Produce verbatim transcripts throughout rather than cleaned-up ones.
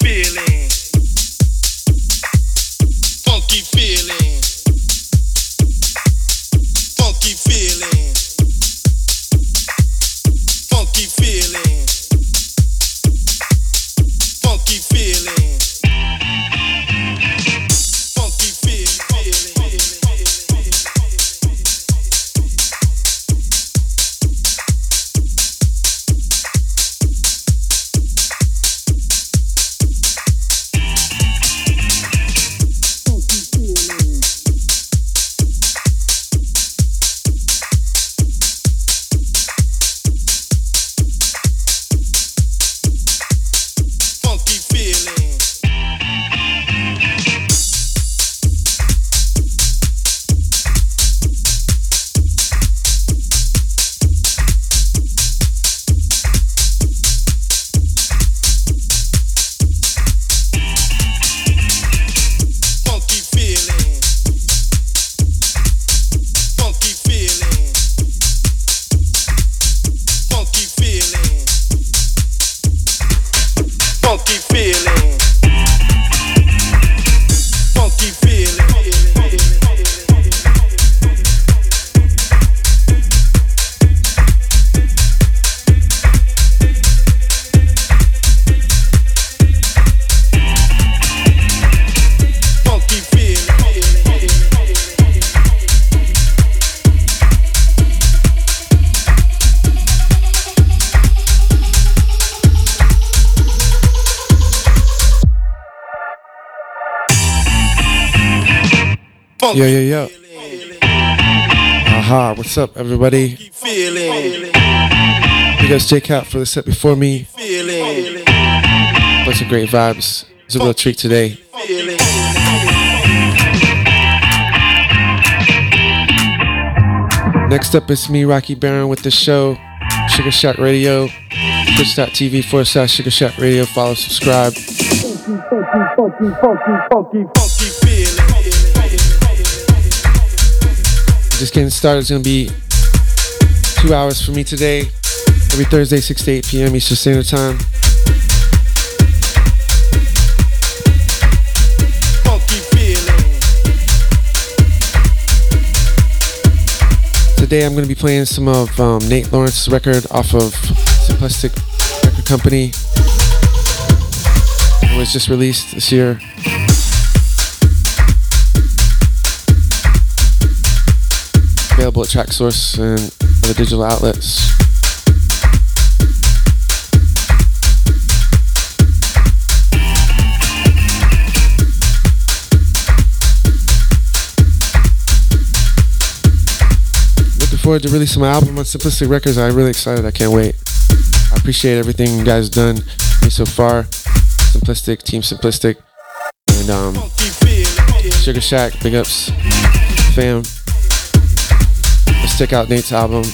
feeling, funky feeling, funky feeling, funky feeling, funky feeling, funky feeling. Yo, yo, yo. Aha, what's up, everybody? You guys, J-C A P for the set before me. Bunch of great vibes. It's a real treat today. Next up, it's me, Rocky Baron, with the show, Sugar Shack Radio. Twitch.tv forward slash Sugar Shack Radio. Follow, subscribe. Funky, funky, funky, funky, funky, feeling. Just getting started. It's going to be two hours for me today, every Thursday, six to eight p.m. Eastern Standard Time. Today I'm going to be playing some of um, Nate Lawrence's record off of Simplistic Record Company. It was just released this year. Available at Traxsource and other digital outlets. Looking forward to releasing my album on Simplistic Records. I'm really excited. I can't wait. I appreciate everything you guys done for me so far. Simplistic, Team Simplistic, and um, Sugar Shack. Big ups, fam. Let's check out Nate's album.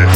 For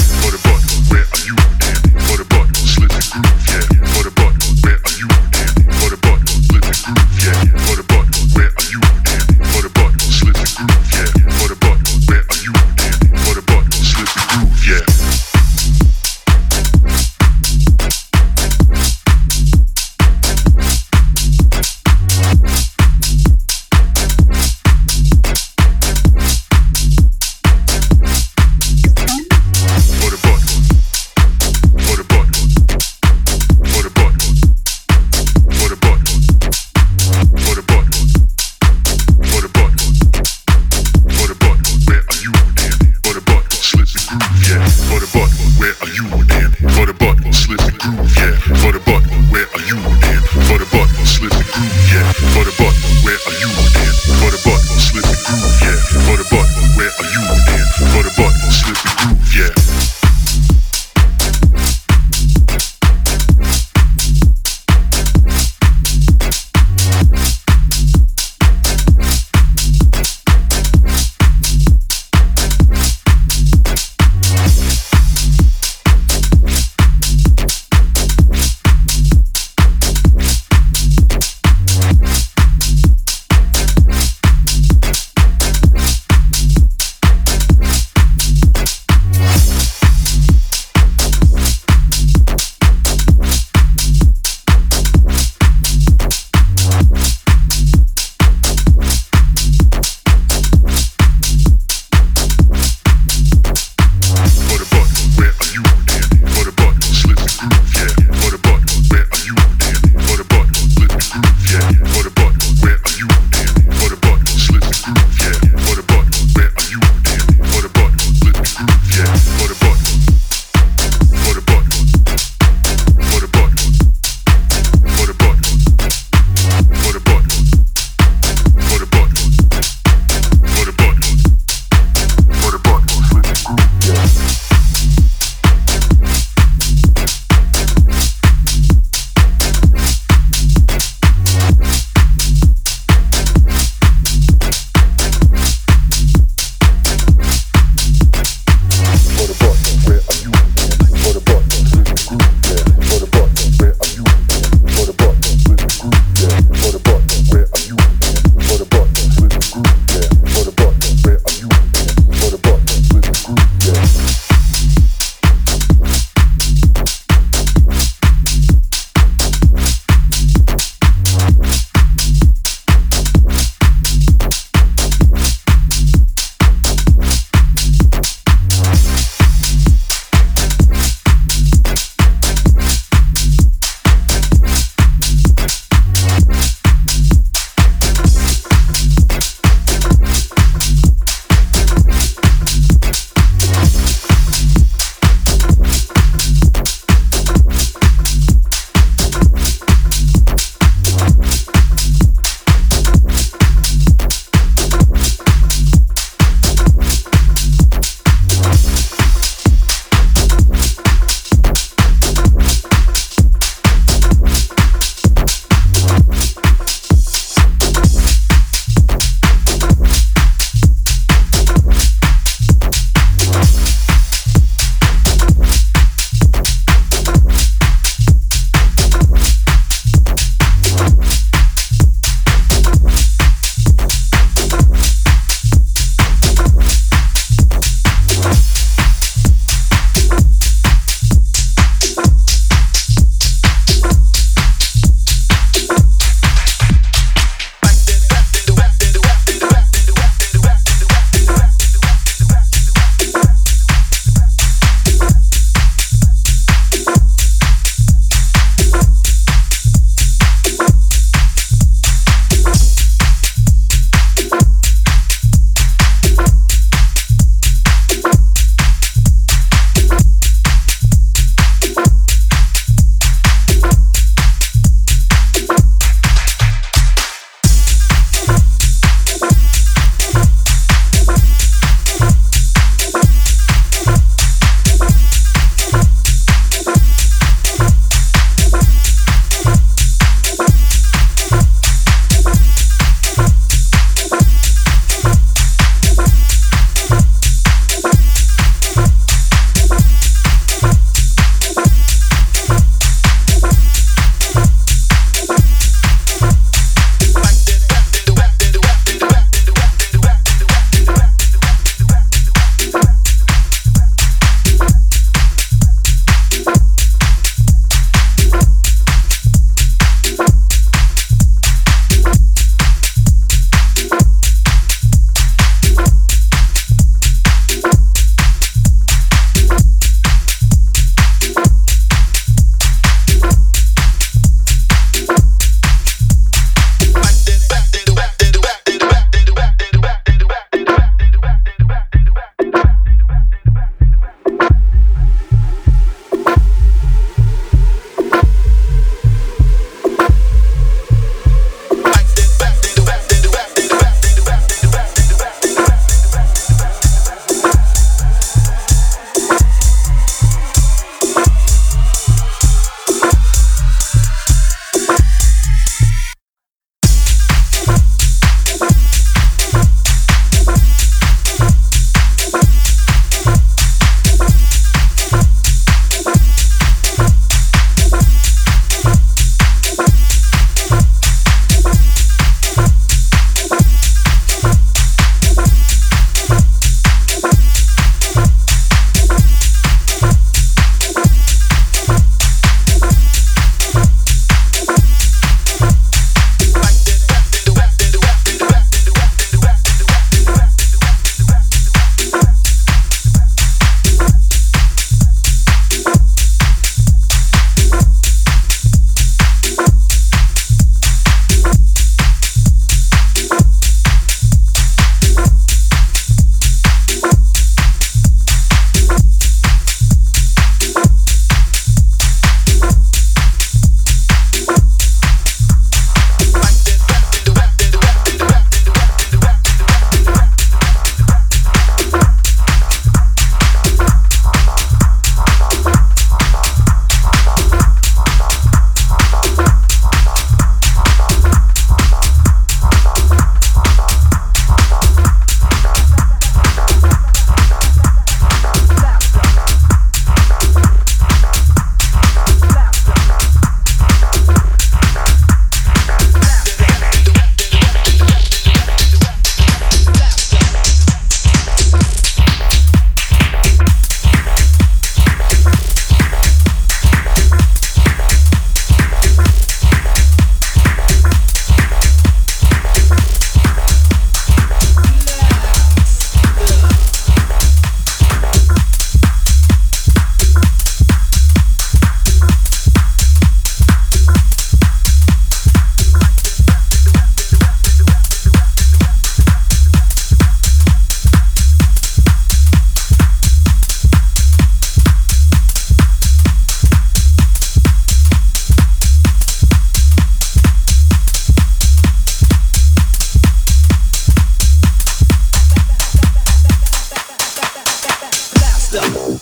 Blaster,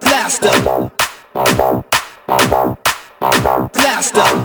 Blaster, Blaster, Blaster, Blaster.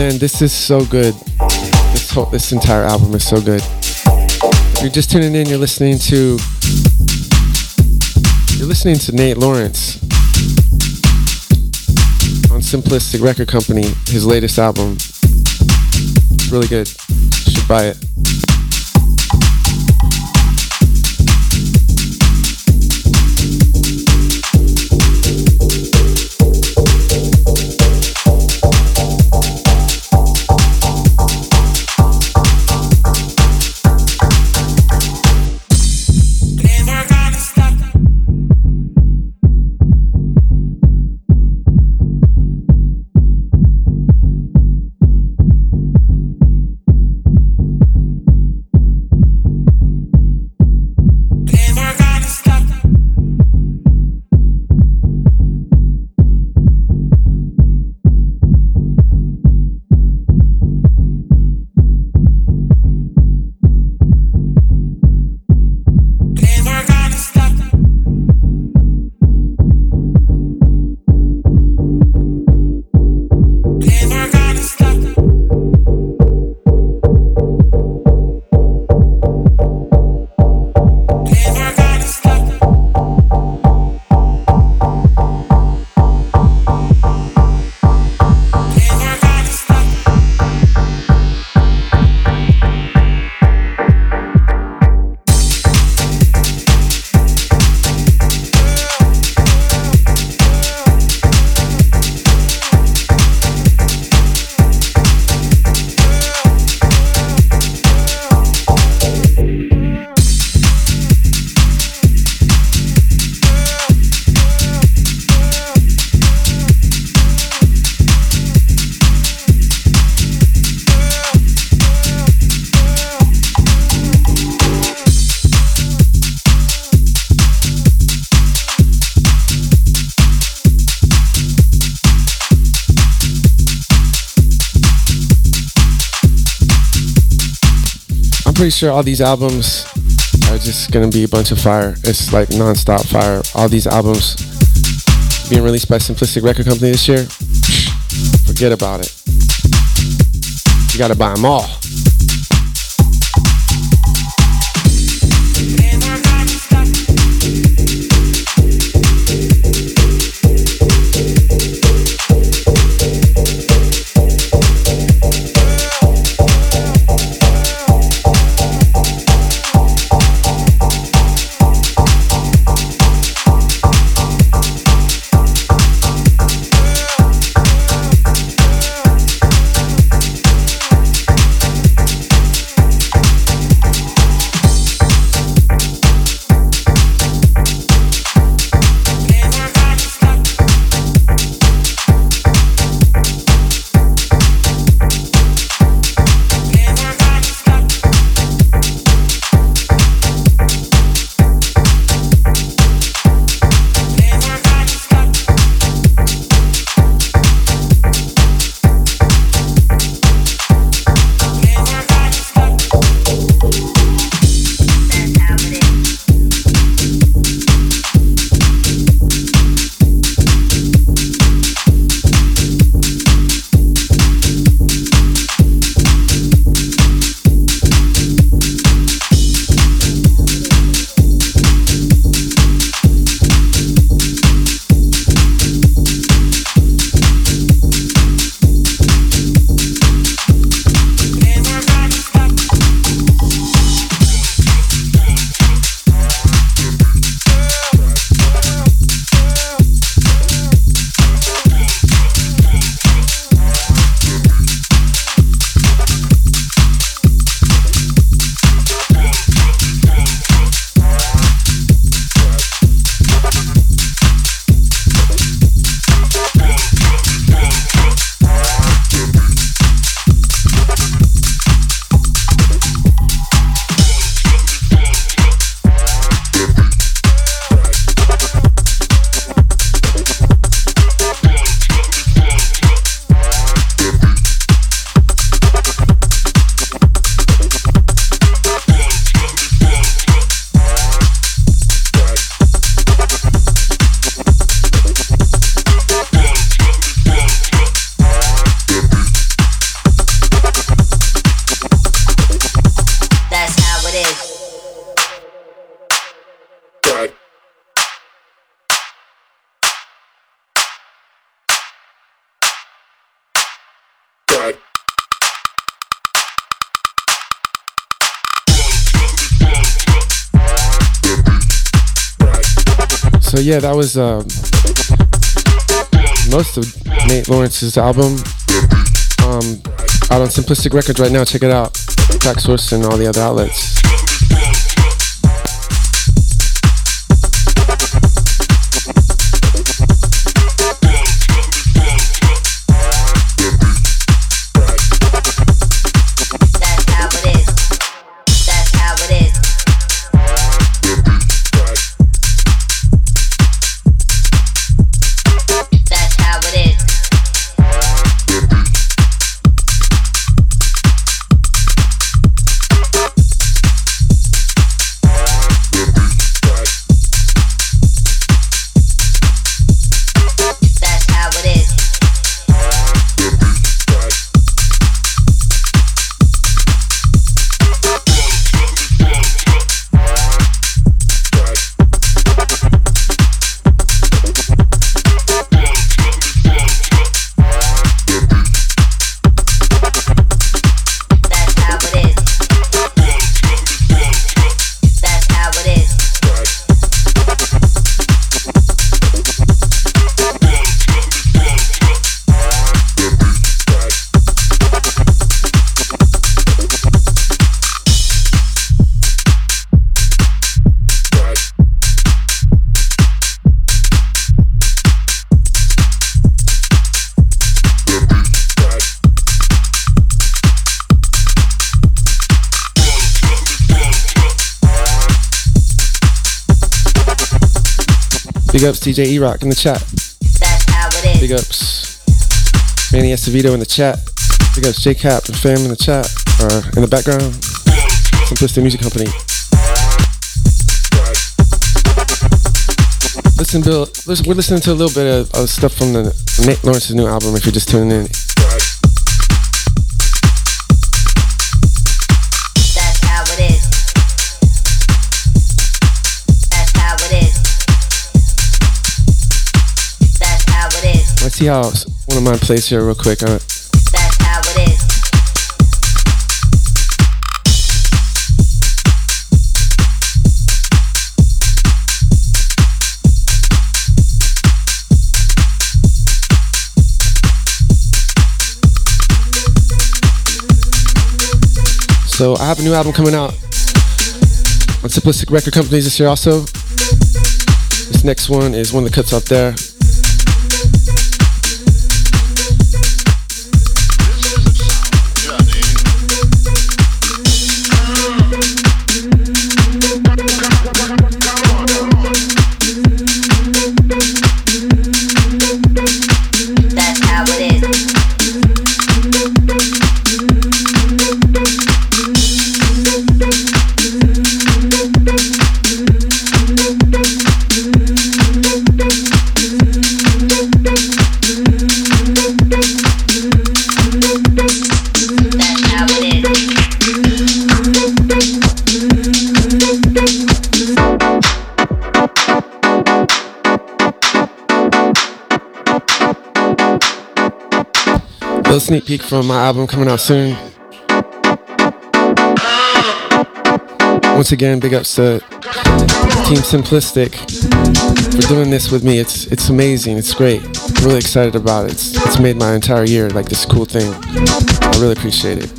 Man, this is so good. This whole, this entire album is so good. If you're just tuning in, you're listening to you're listening to Nate Lawrence on Simplistic Record Company, his latest album. It's really good. You should buy it. Pretty sure all these albums are just gonna be a bunch of fire. It's like non-stop fire. All these albums being released by Simplistic Record Company this year, forget about it. You gotta buy them all. So yeah, that was uh, most of Nate Lawrence's album um, out on Simplistic Records right now. Check it out, Traxsource and all the other outlets. Big ups D J E-Rock in the chat. That's how it is. Big ups Manny Acevedo in the chat. Big ups J-CAP and fam in the chat, or in the background. Simplistic Music Company. Listen, Bill, we're listening to a little bit of, of stuff from the Nate Lawrence's new album if you're just tuning in. Let's see how one of mine plays here real quick. All right. So I have a new album coming out on Simplistic Record Companies this year also. This next one is one that cuts off there. Sneak peek from my album coming out soon. Once again, big ups to Team Simplistic for doing this with me. It's it's amazing. It's great. I'm really excited about it. It's, it's made my entire year like this cool thing. I really appreciate it.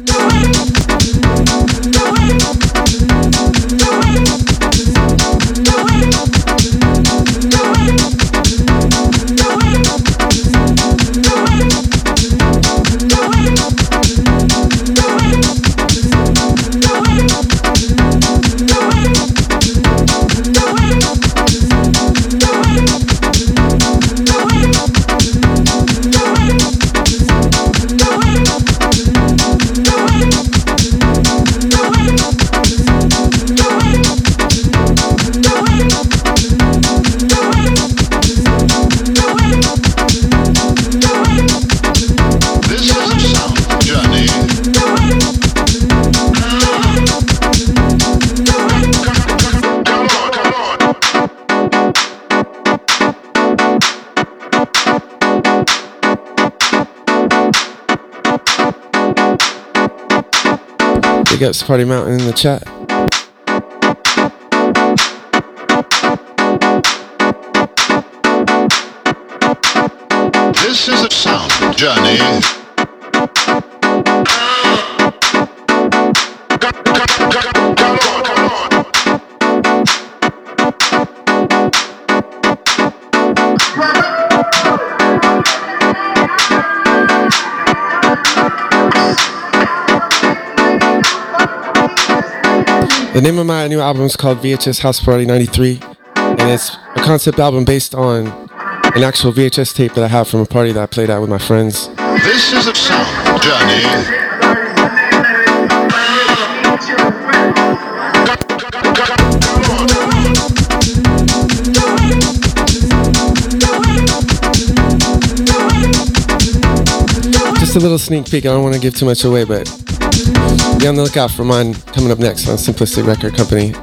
Big ups Party Mountain in the chat. sound, Johnny. The name of my new album is called V H S House Party ninety-three, and it's a concept album based on an actual V H S tape that I have from a party that I played at with my friends. This is a sound, Johnny. Just a little sneak peek, I don't want to give too much away, but be on the lookout for mine coming up next on Simplistic Record Company.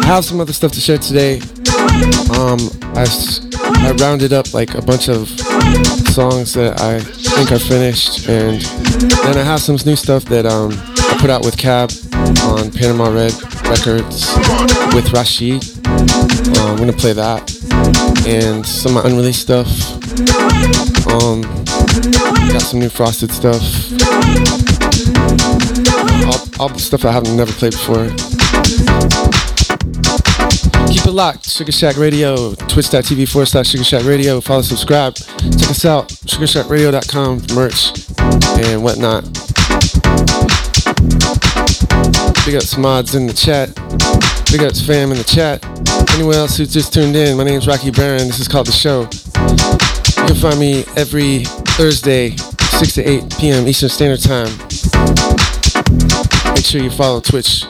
I have some other stuff to share today. Um, I, I rounded up like a bunch of songs that I think are finished, and then I have some new stuff that um, I put out with Cab on Panama Red Records with Rashid. Um, I'm gonna play that, and some of my unreleased stuff. Um, got some new Frosted stuff. All, all the stuff I haven't never played before. Keep it locked. Sugar Shack Radio, twitch.tv forward slash Sugar Shack Radio. Follow, subscribe. Check us out. sugar shack radio dot com, merch and whatnot. Big ups mods in the chat. Big ups fam in the chat. Anyone else who's just tuned in, my name's Rocky Baron. This is called The Show. You can find me every Thursday, six to eight p.m. Eastern Standard Time. Make sure you follow Twitch.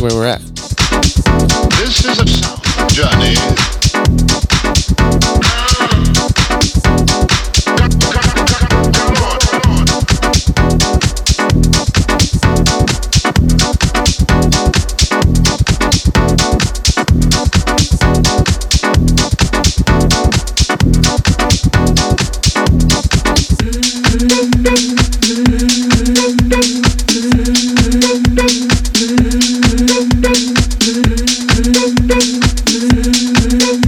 Where we're at. This is a sound, Johnny. We'll be right back.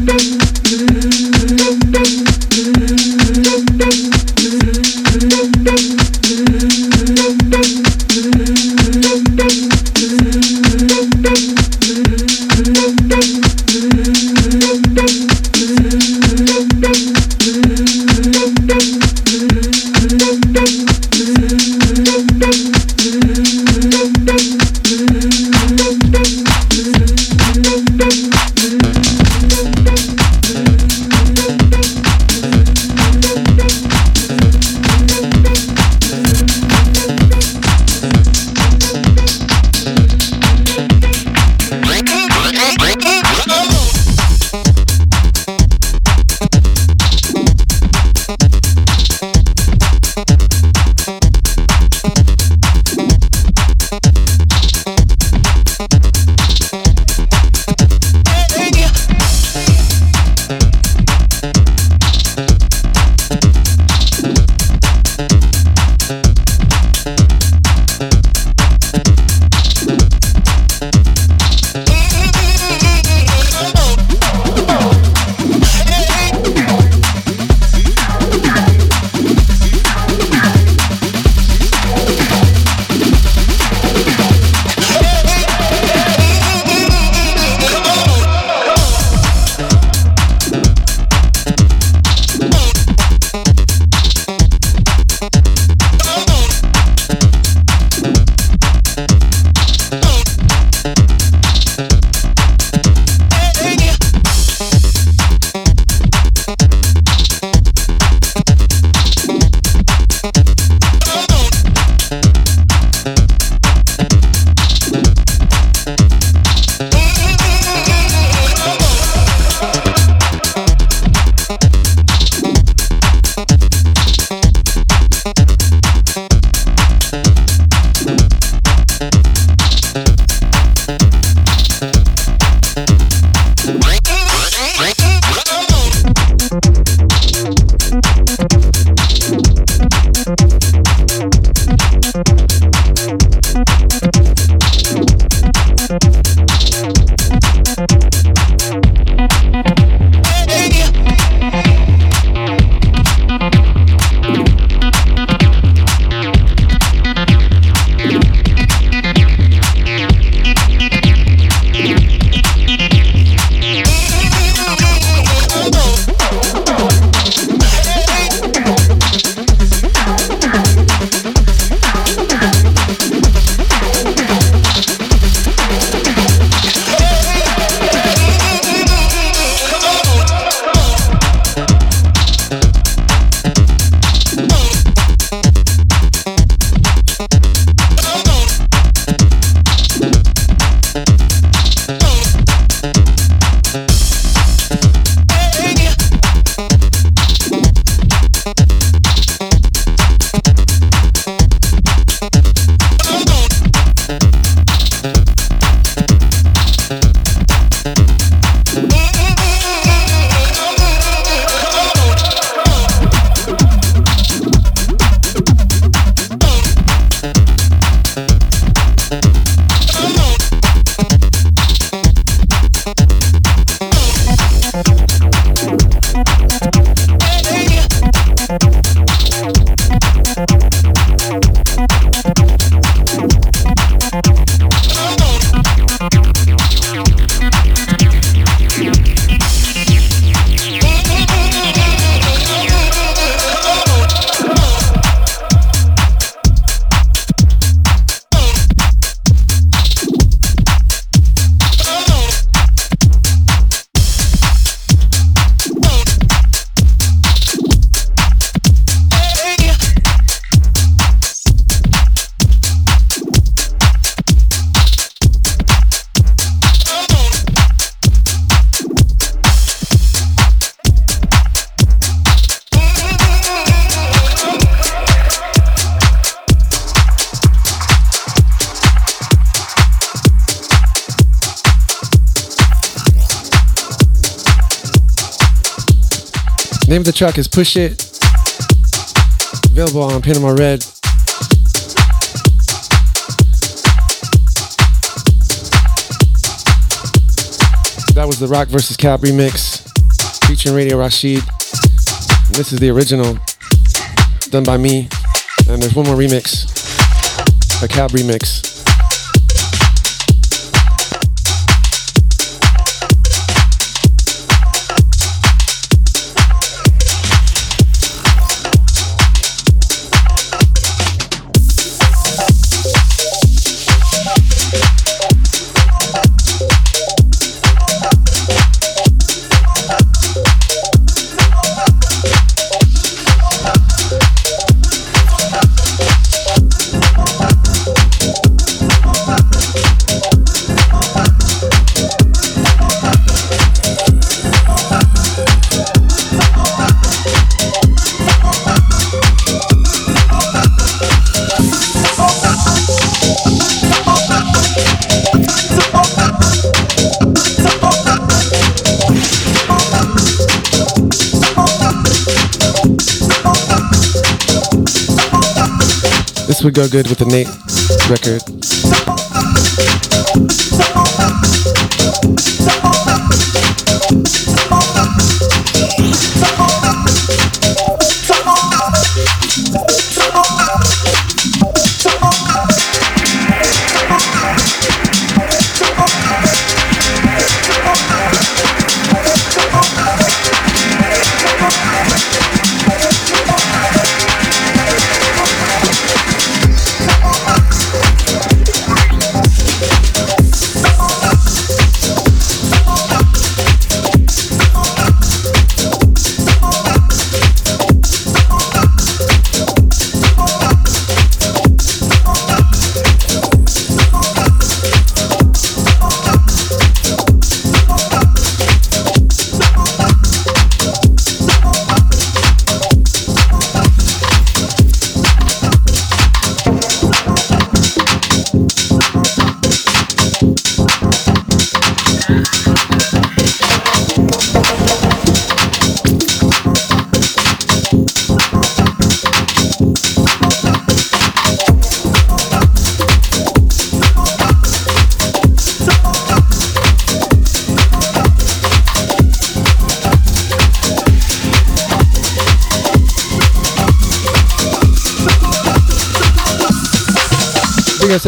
Name of the track is Push It. Available on Panama Red. That was the Rock versus. Cab remix featuring Radio Rashid. And this is the original, done by me. And there's one more remix, a Cab remix. This would go good with the Nate record.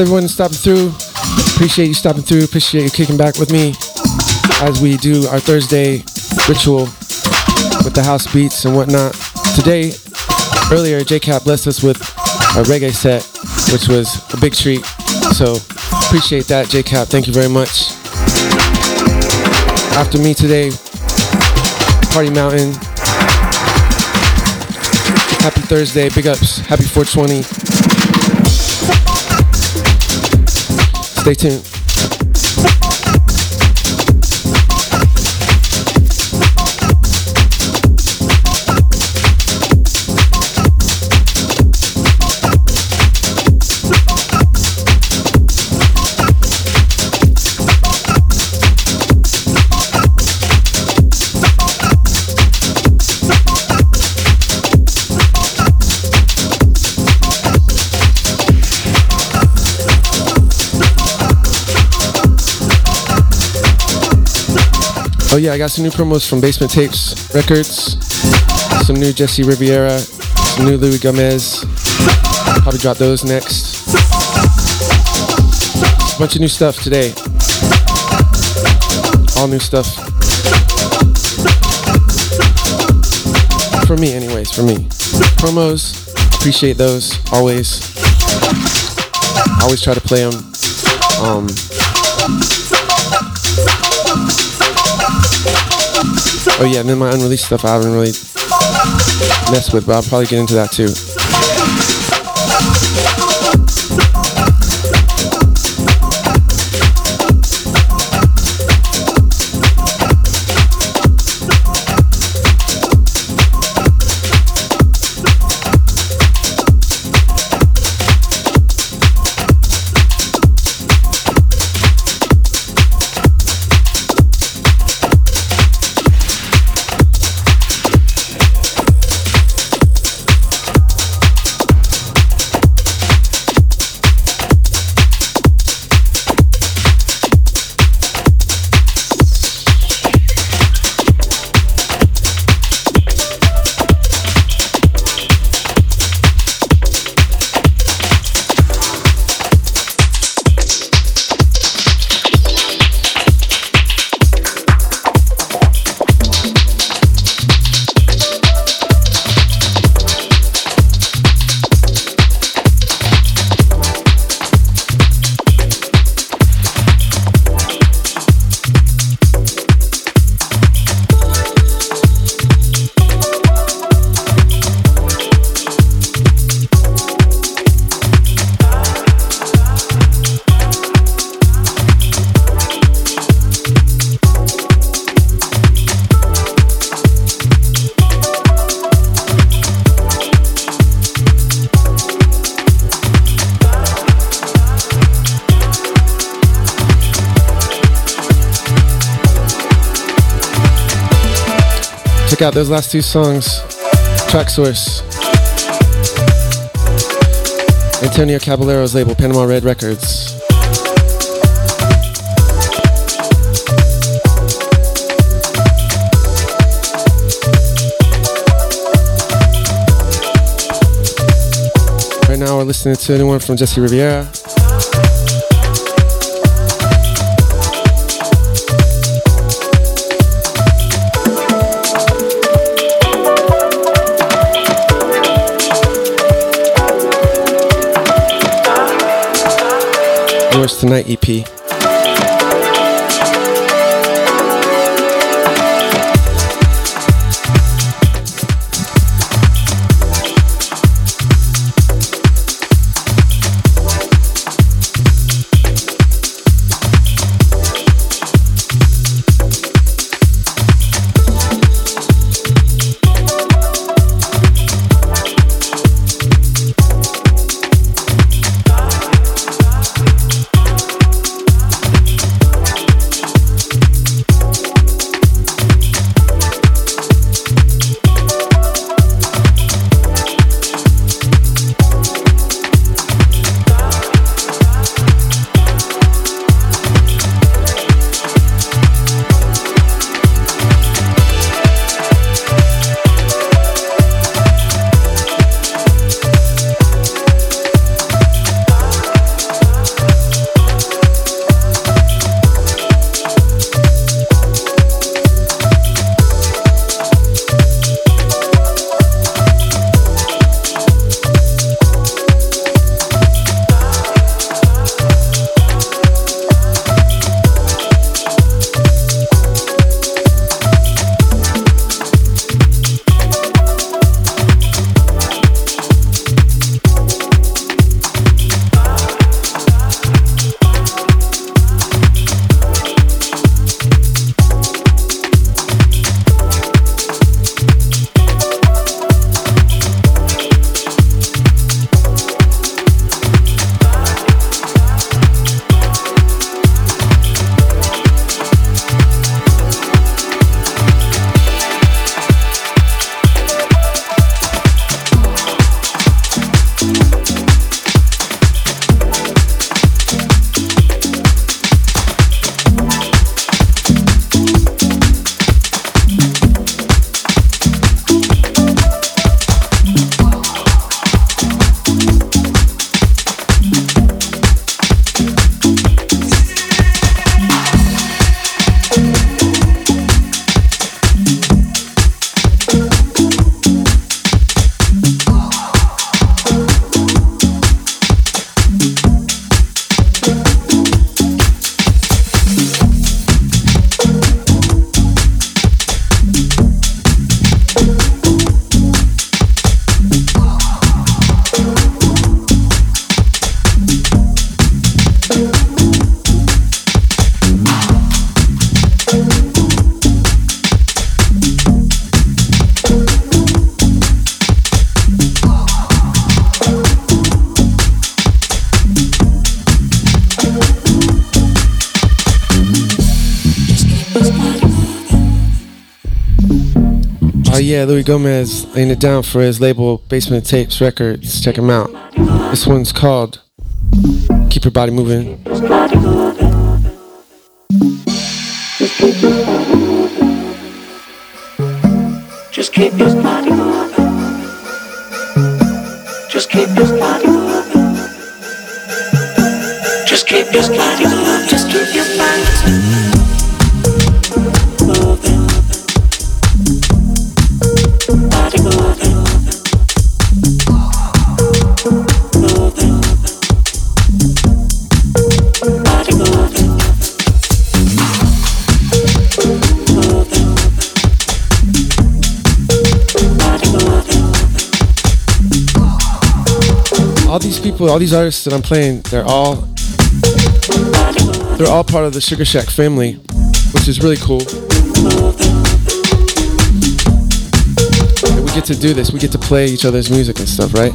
Everyone stopping through, appreciate you stopping through, appreciate you kicking back with me as we do our Thursday ritual with the house beats and whatnot. Today, earlier, J-CAP blessed us with a reggae set, which was a big treat, so appreciate that, J-CAP, thank you very much. After me today, Party Mountain. Happy Thursday, big ups, happy four twenty. Stay tuned. Oh yeah, I got some new promos from Basement Tapes Records, some new Jesse Rivera, some new Louis Gomez, probably drop those next. A bunch of new stuff today, all new stuff, for me anyways, for me. Promos, appreciate those, always, I always try to play them. Um, Oh yeah, and then my unreleased stuff I haven't really messed with, but I'll probably get into that too. Check out those last two songs. Traxsource, Antonio Caballero's label, Panama Red Records. Right now we're listening to a new one from Jesse Rivera. Yours Tonight E P. Yeah, Louis Gomez laying it down for his label Basement Tapes Records. Check him out. This one's called Keep Your Body Moving. Just keep your body moving. Just keep your body moving. Just keep your body moving. Just keep your body moving. All these people, all these artists that I'm playing, they're all they're all part of the Sugar Shack family, which is really cool. And we get to do this. We get to play each other's music and stuff, right?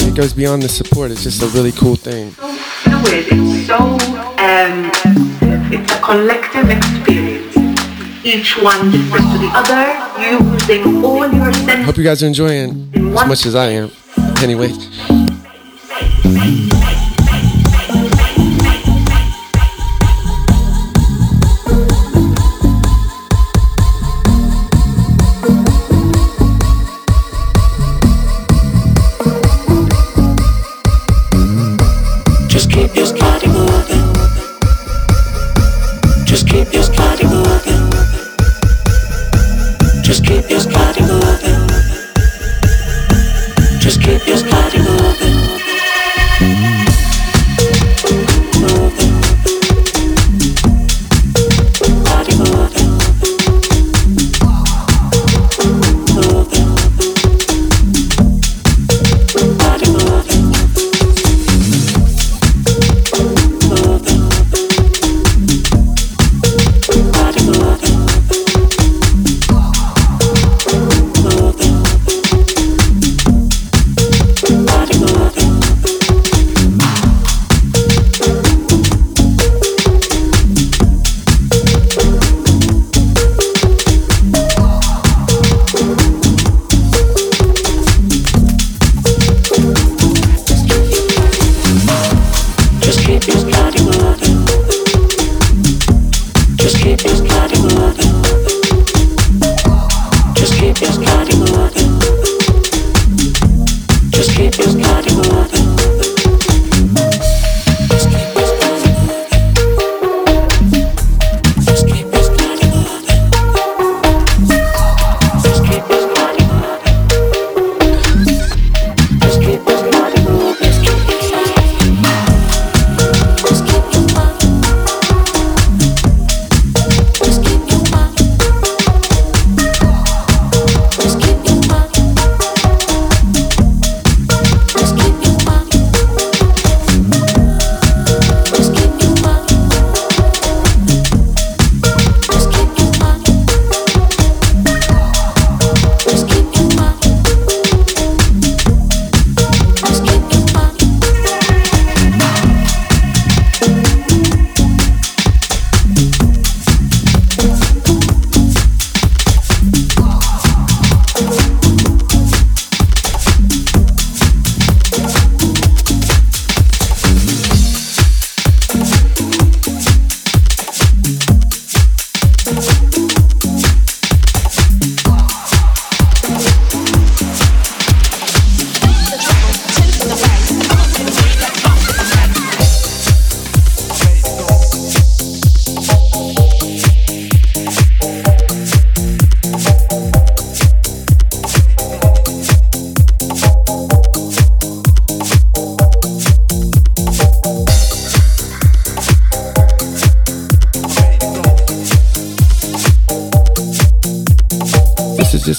It goes beyond the support. It's just a really cool thing. It's so fluid. It's so um. collective experience, each one different to the other, using all your senses. Hope you guys are enjoying as much as I am. Anyway.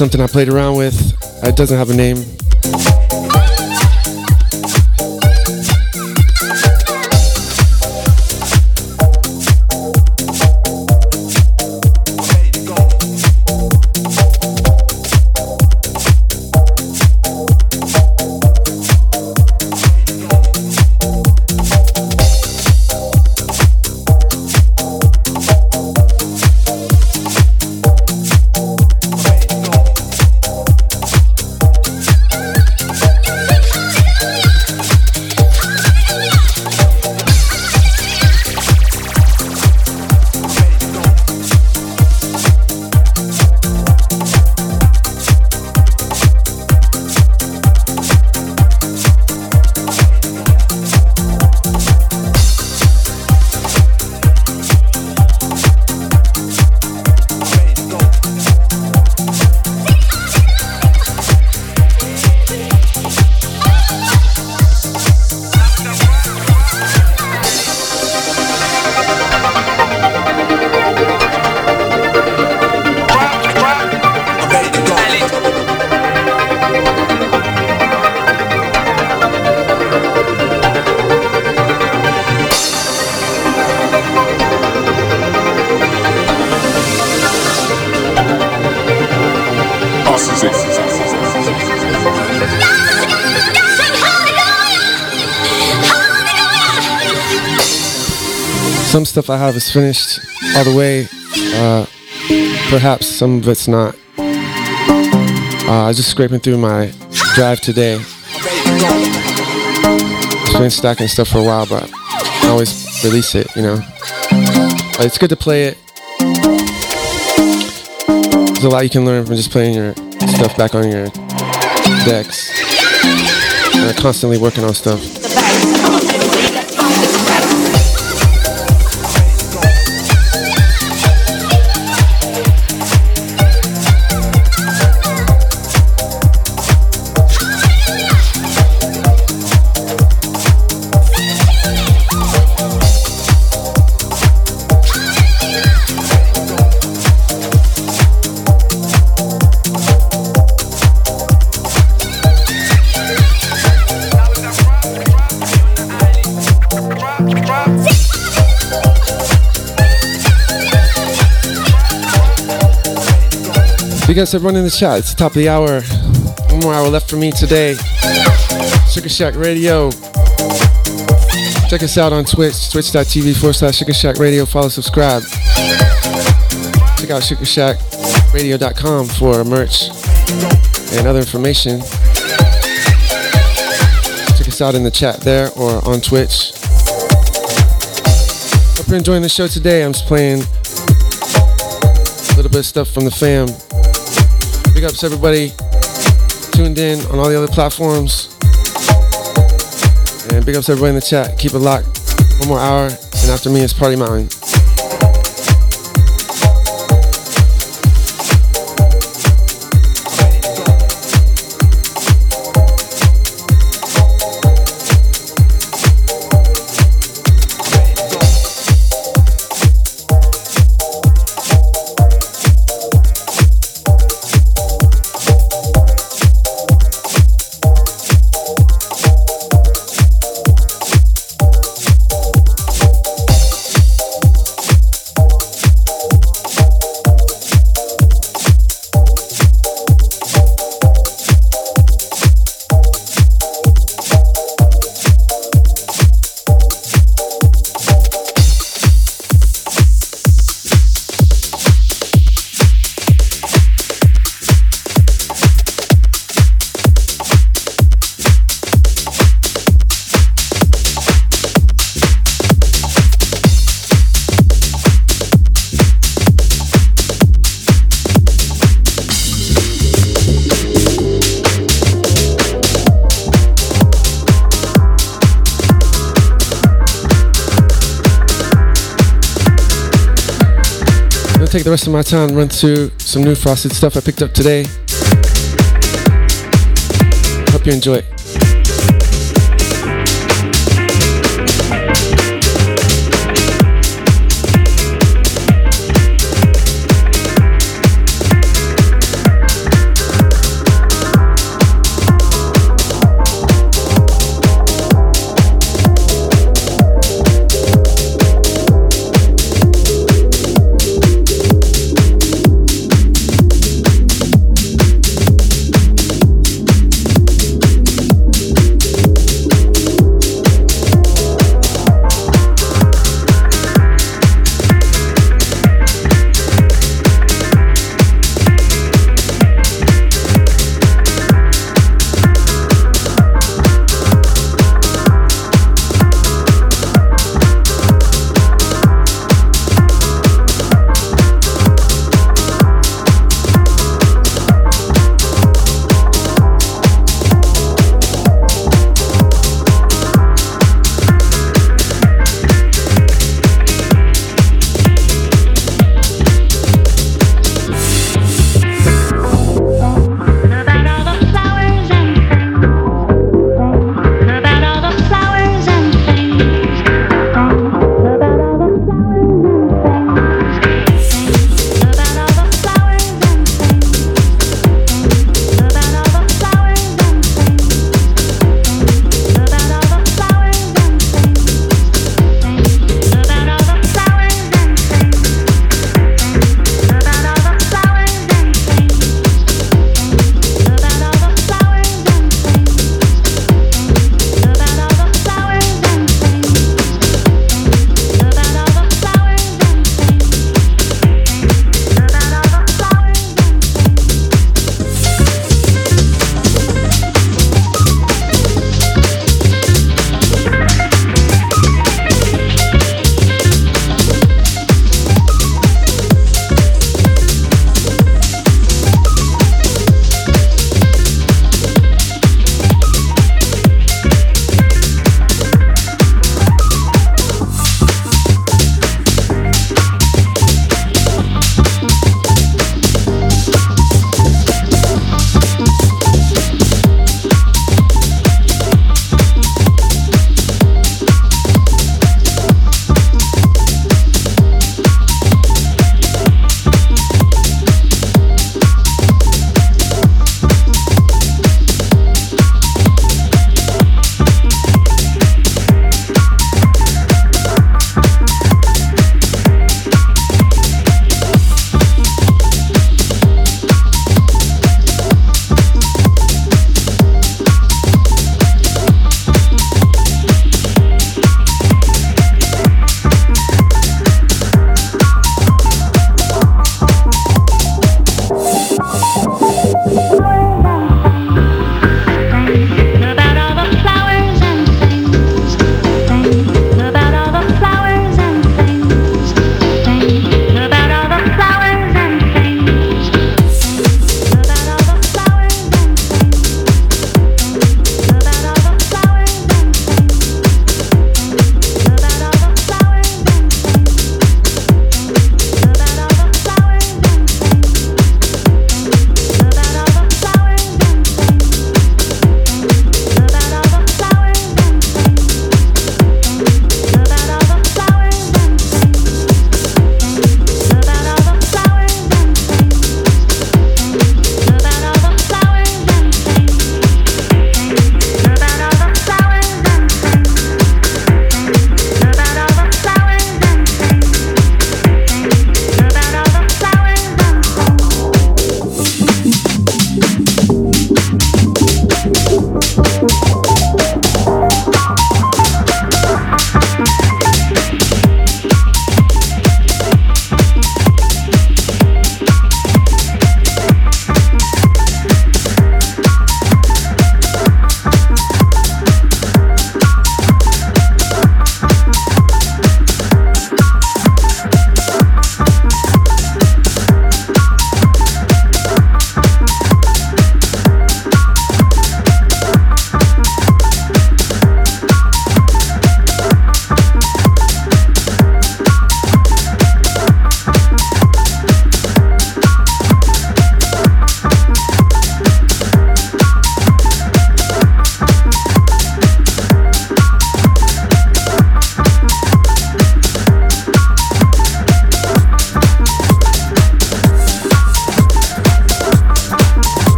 Something I played around with. It doesn't have a name. Some stuff I have is finished all the way. Uh, perhaps some of it's not. Uh, I was just scraping through my drive today. It's been stacking stuff for a while, but I always release it, you know. It's good to play it. There's a lot you can learn from just playing your stuff back on your decks. And constantly working on stuff. Thanks everyone in the chat. It's the top of the hour. One more hour left for me today. Sugar Shack Radio. Check us out on Twitch, twitch.tv forward slash Sugar Shack Radio. Follow, subscribe. Check out sugar shack radio dot com for merch and other information. Check us out in the chat there or on Twitch. Hope you're enjoying the show today. I'm just playing a little bit of stuff from the fam. Big ups everybody tuned in on all the other platforms, and big ups everybody in the chat. Keep it locked. One more hour, and after me it's Party Mountain. Take the rest of my time and run through some new frosted stuff I picked up today. Hope you enjoy it.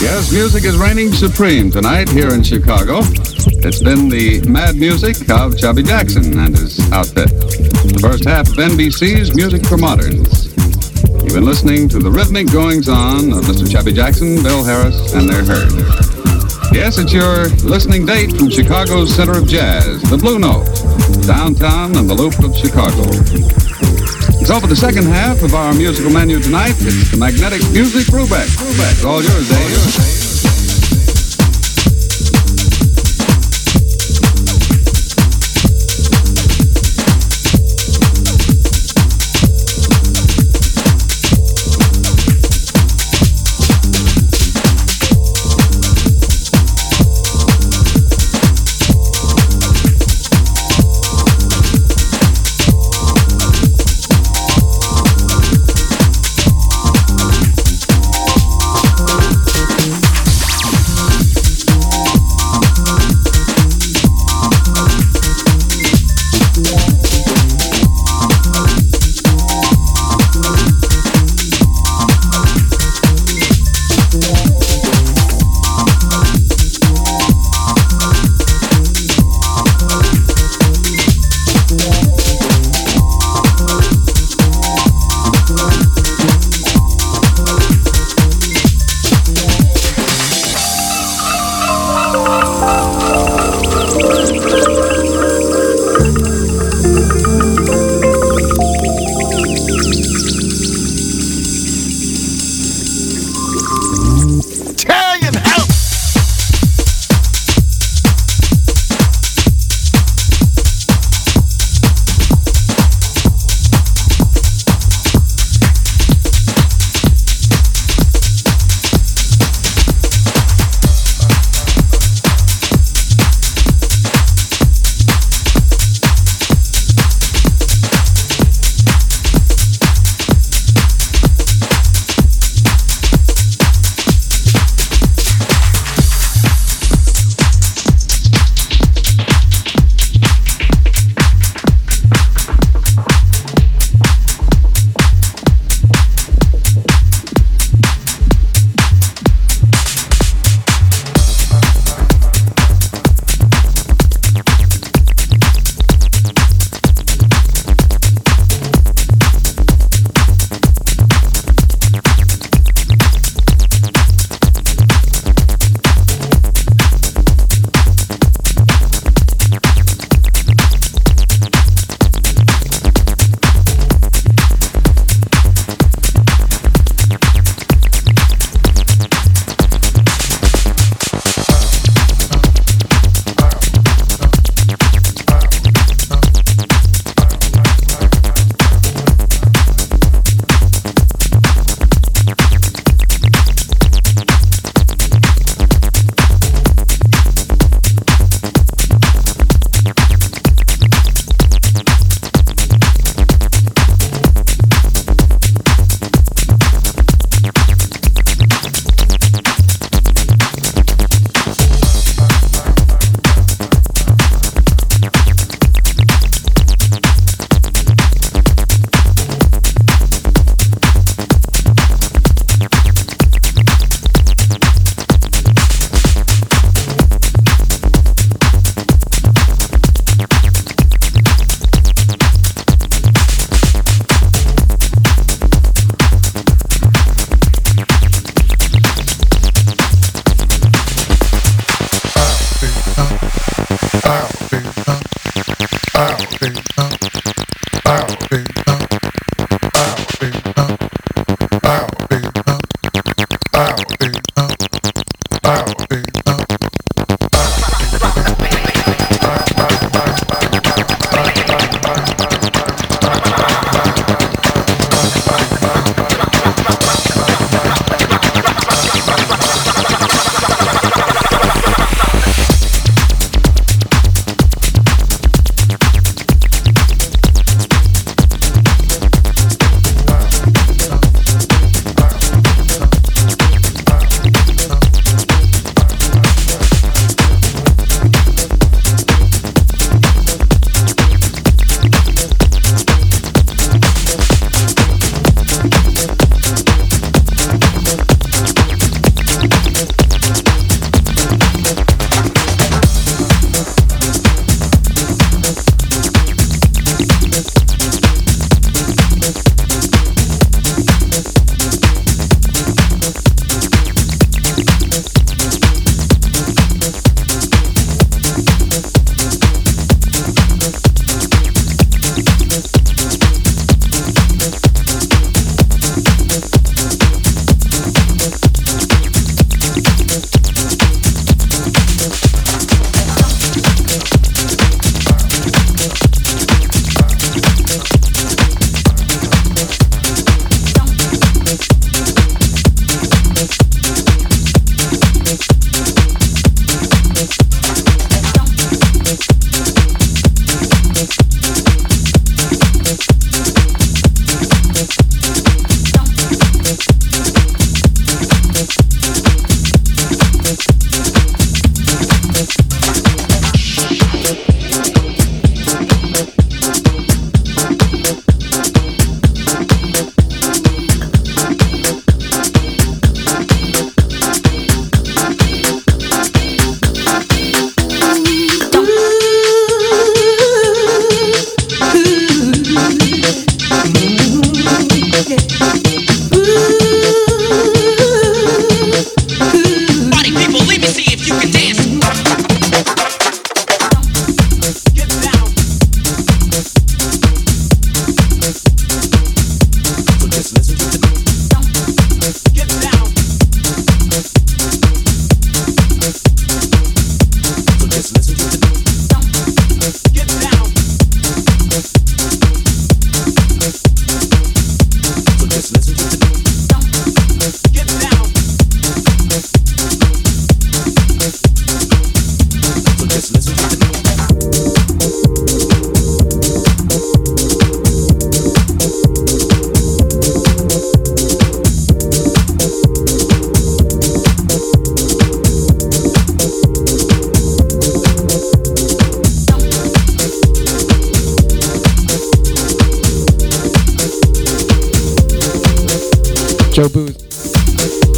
Yes, music is reigning supreme tonight here in Chicago. It's been the mad music of Chubby Jackson and his outfit. The first half of N B C's Music for Moderns. You've been listening to the rhythmic goings-on of Mister Chubby Jackson, Bill Harris, and their herd. Yes, it's your listening date from Chicago's center of jazz, the Blue Note, downtown and the loop of Chicago. So for the second half of our musical menu tonight, it's the magnetic music Brubeck. Brubeck, it's all yours, Dave. All yours, Dave.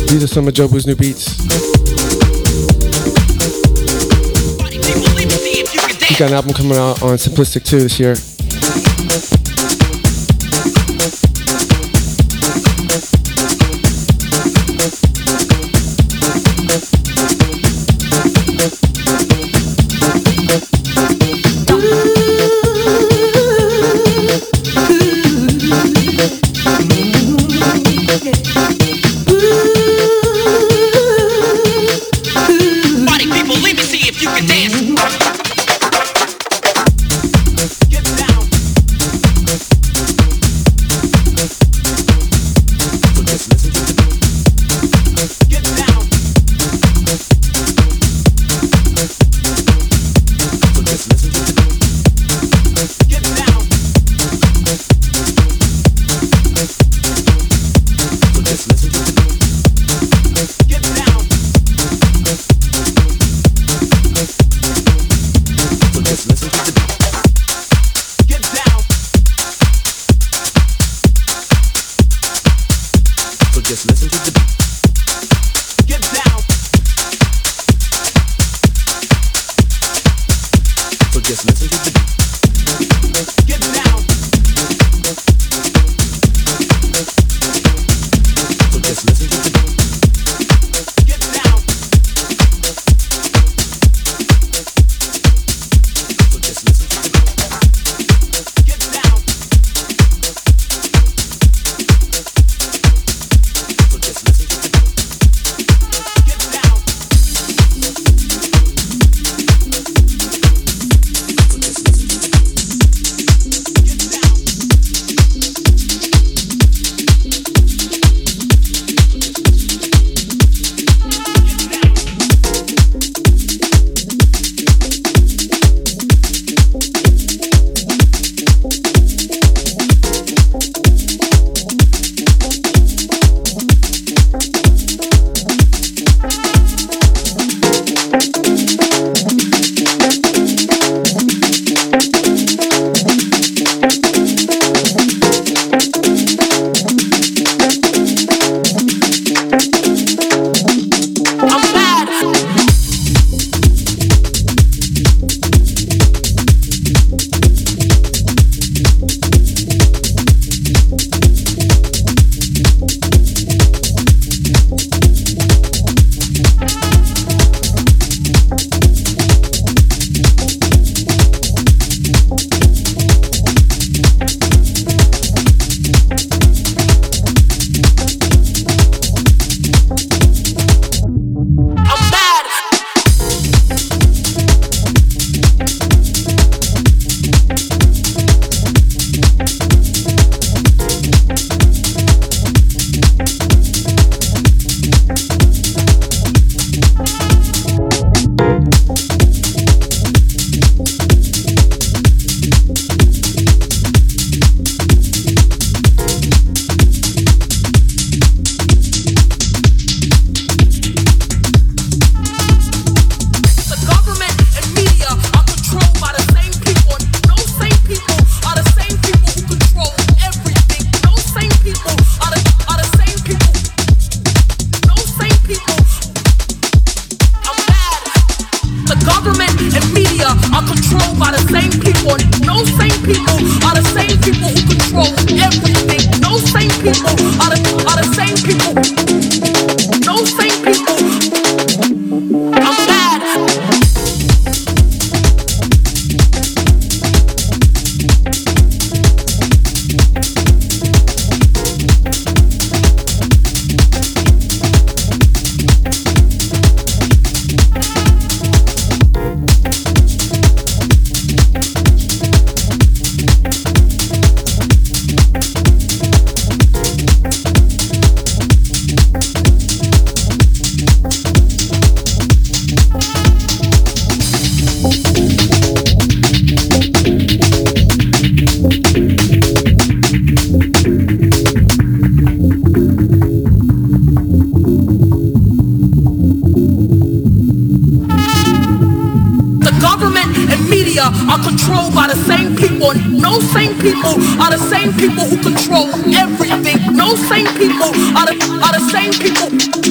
These are some of Jobu's new beats. He's got an album coming out on Simplistic two this year. People who control everything. No sane people are the, are the same people.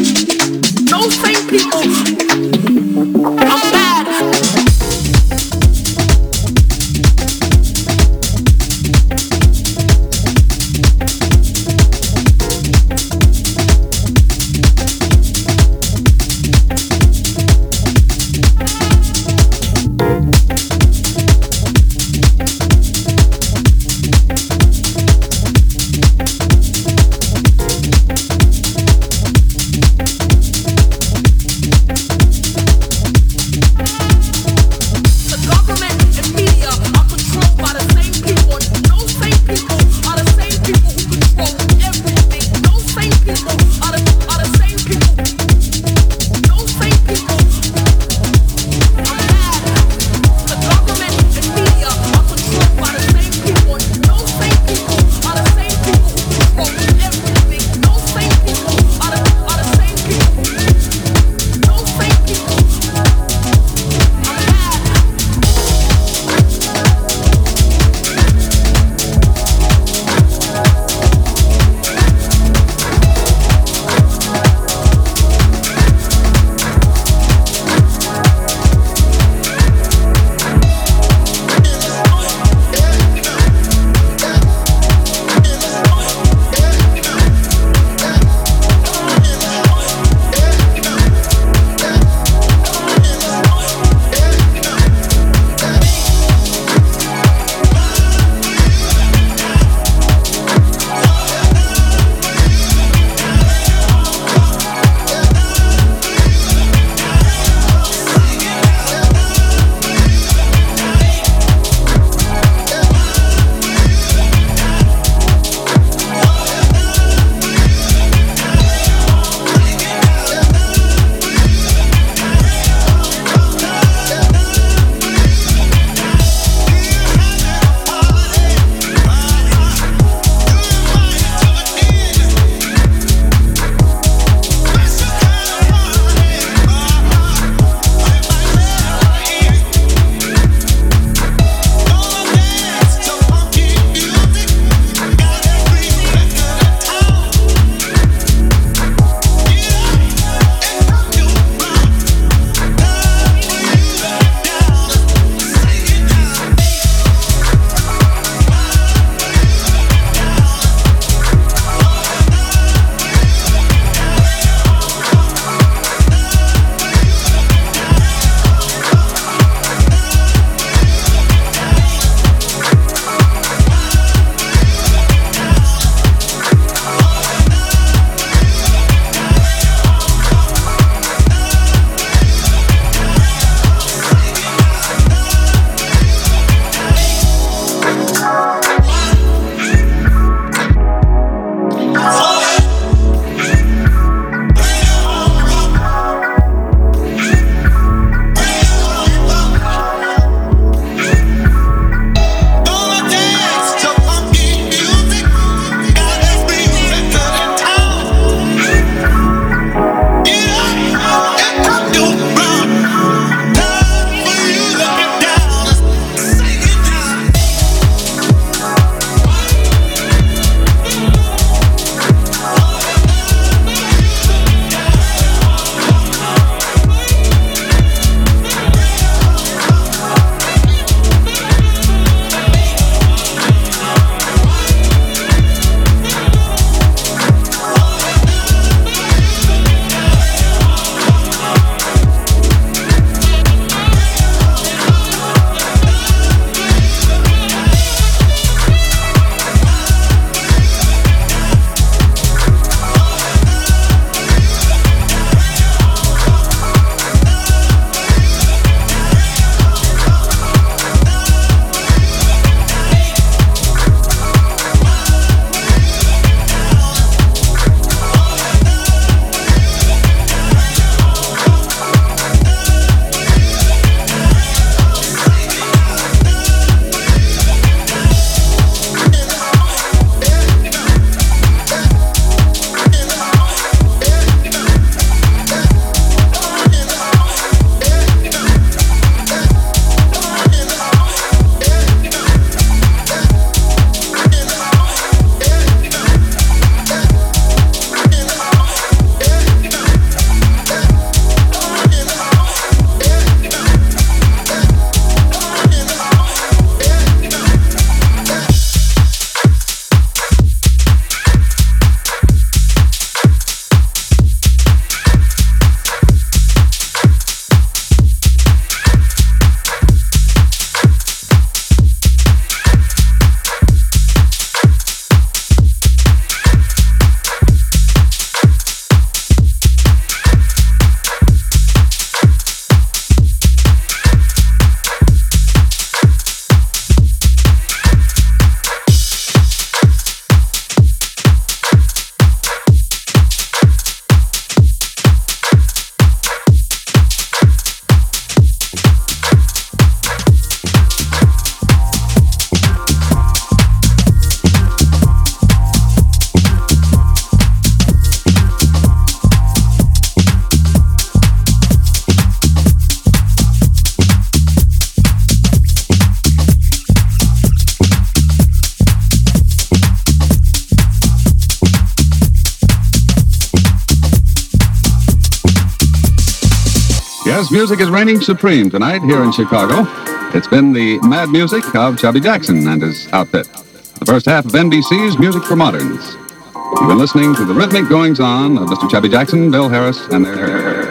Yes, music is reigning supreme tonight here in Chicago. It's been the mad music of Chubby Jackson and his outfit. The first half of N B C's Music for Moderns. You've been listening to the rhythmic goings-on of Mister Chubby Jackson, Bill Harris, and their...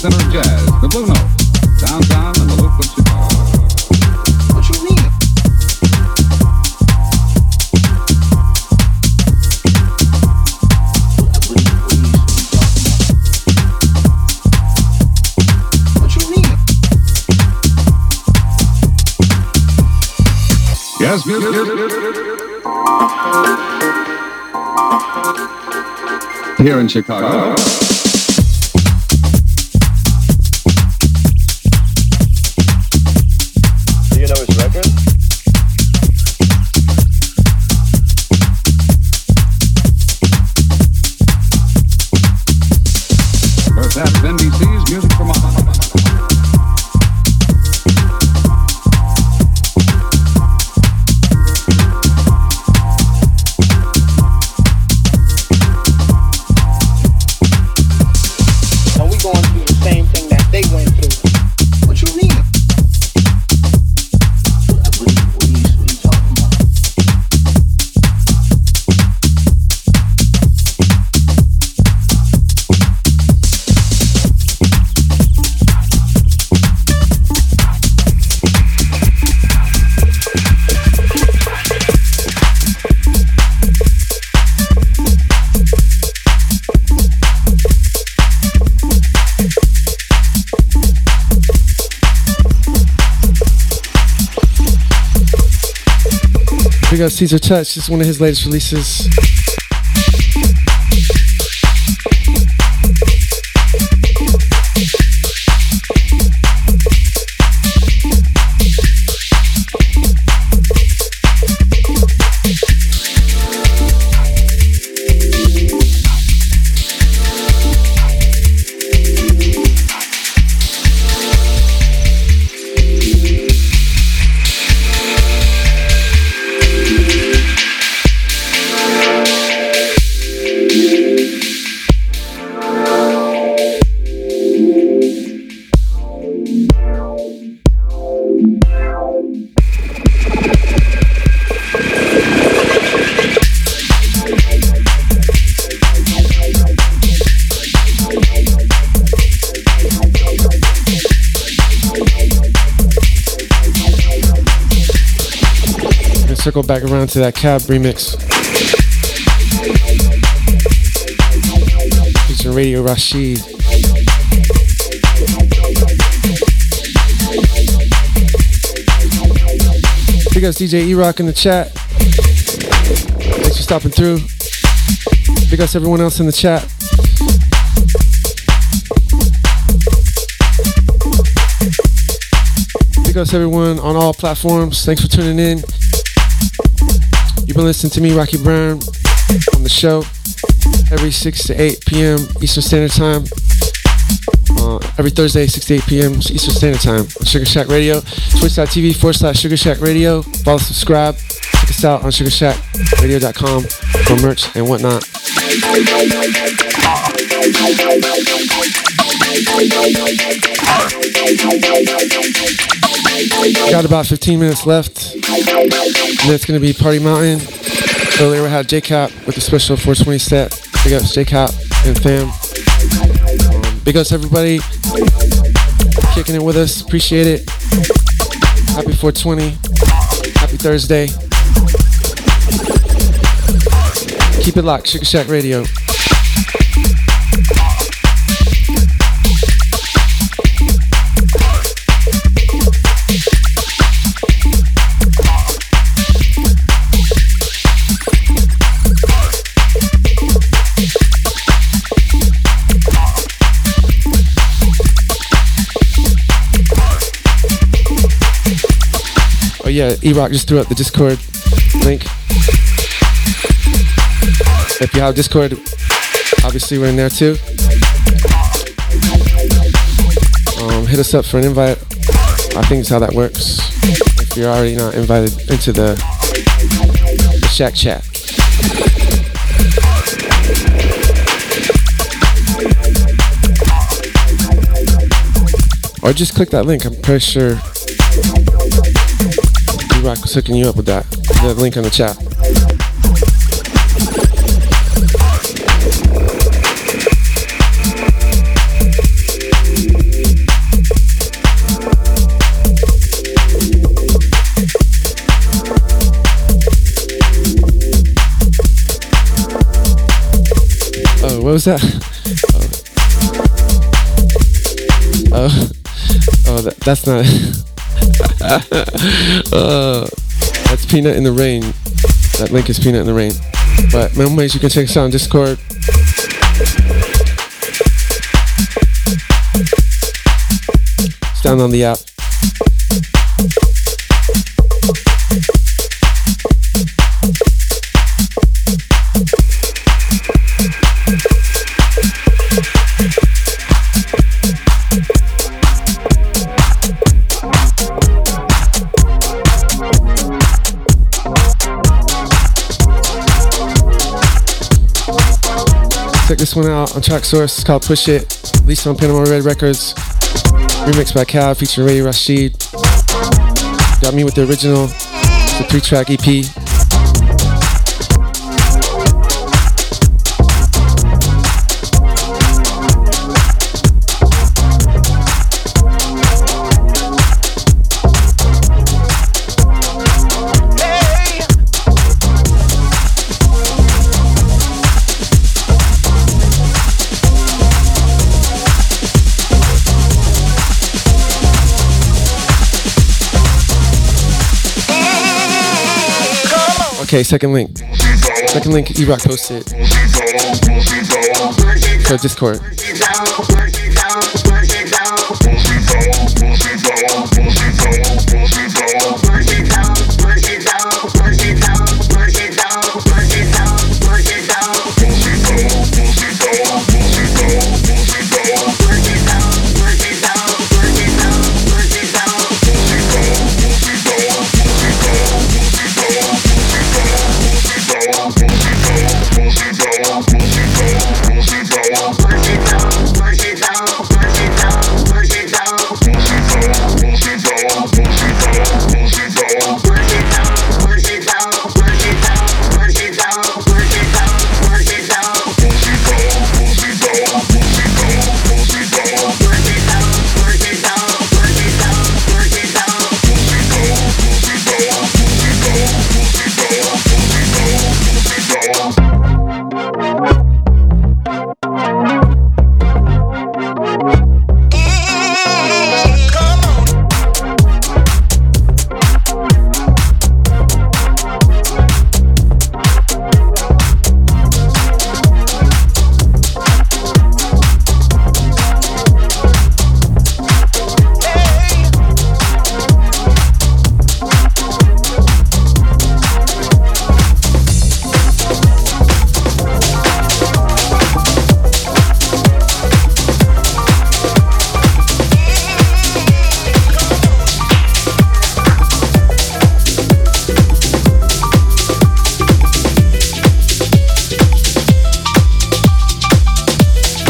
Center of Jazz, the Blue Note, downtown in the loop of Chicago. What you mean? What you mean? Yes, music. Yes. Here in Chicago. Oh. Caesar Touch, this is one of his latest releases. Go back around to that Cab remix. It's a Radio Rashid. Big ups D J E-Rock in the chat. Thanks for stopping through. Big ups everyone else in the chat. Big ups everyone on all platforms. Thanks for tuning in. You've been listening to me, Rocky Brown, on the show every six to eight p.m. Eastern Standard Time. Uh, every Thursday, six to eight p.m. Eastern Standard Time on Sugar Shack Radio. Twitch.tv forward slash Sugar Shack Radio. Follow, subscribe. Check us out on sugar shack radio dot com for merch and whatnot. Got about fifteen minutes left. And that's going to be Party Mountain. Earlier we had J-CAP with a special four twenty set. Big ups J-CAP and fam. Um, big ups everybody. Kicking it with us. Appreciate it. Happy four twenty. Happy Thursday. Keep it locked. Sugar Shack Radio. yeah, E-Rock just threw up the Discord link. If you have Discord, obviously we're in there too. Um, hit us up for an invite. I think that's how that works. If you're already not invited into the, the Shack Chat. Or just click that link. I'm pretty sure E-Rock was hooking you up with that. The link on the chat. Oh, what was that? Oh. Oh. Oh, that, that's not it. uh, that's Peanut in the Rain. That link is Peanut in the Rain. But many ways you can check us out on Discord. It's down on the app. Check this one out on Traxsource. It's called Push It, released on Panama Red Records. Remixed by Cab, featuring Radio Rashid. Got me with the original. It's a three-track E P. Okay, second link. Second link, E-Rock posted for Discord.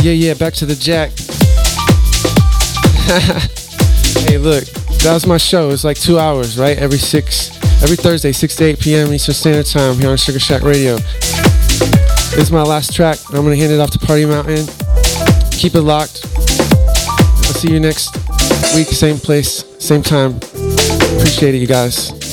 Yeah, yeah, back to the jack. Hey, look, that was my show. It's like two hours, right? Every six, every Thursday, six to eight p.m. Eastern Standard Time here on Sugar Shack Radio. This is my last track. I'm going to hand it off to Party Mountain. Keep it locked. I'll see you next week, same place, same time. Appreciate it, you guys.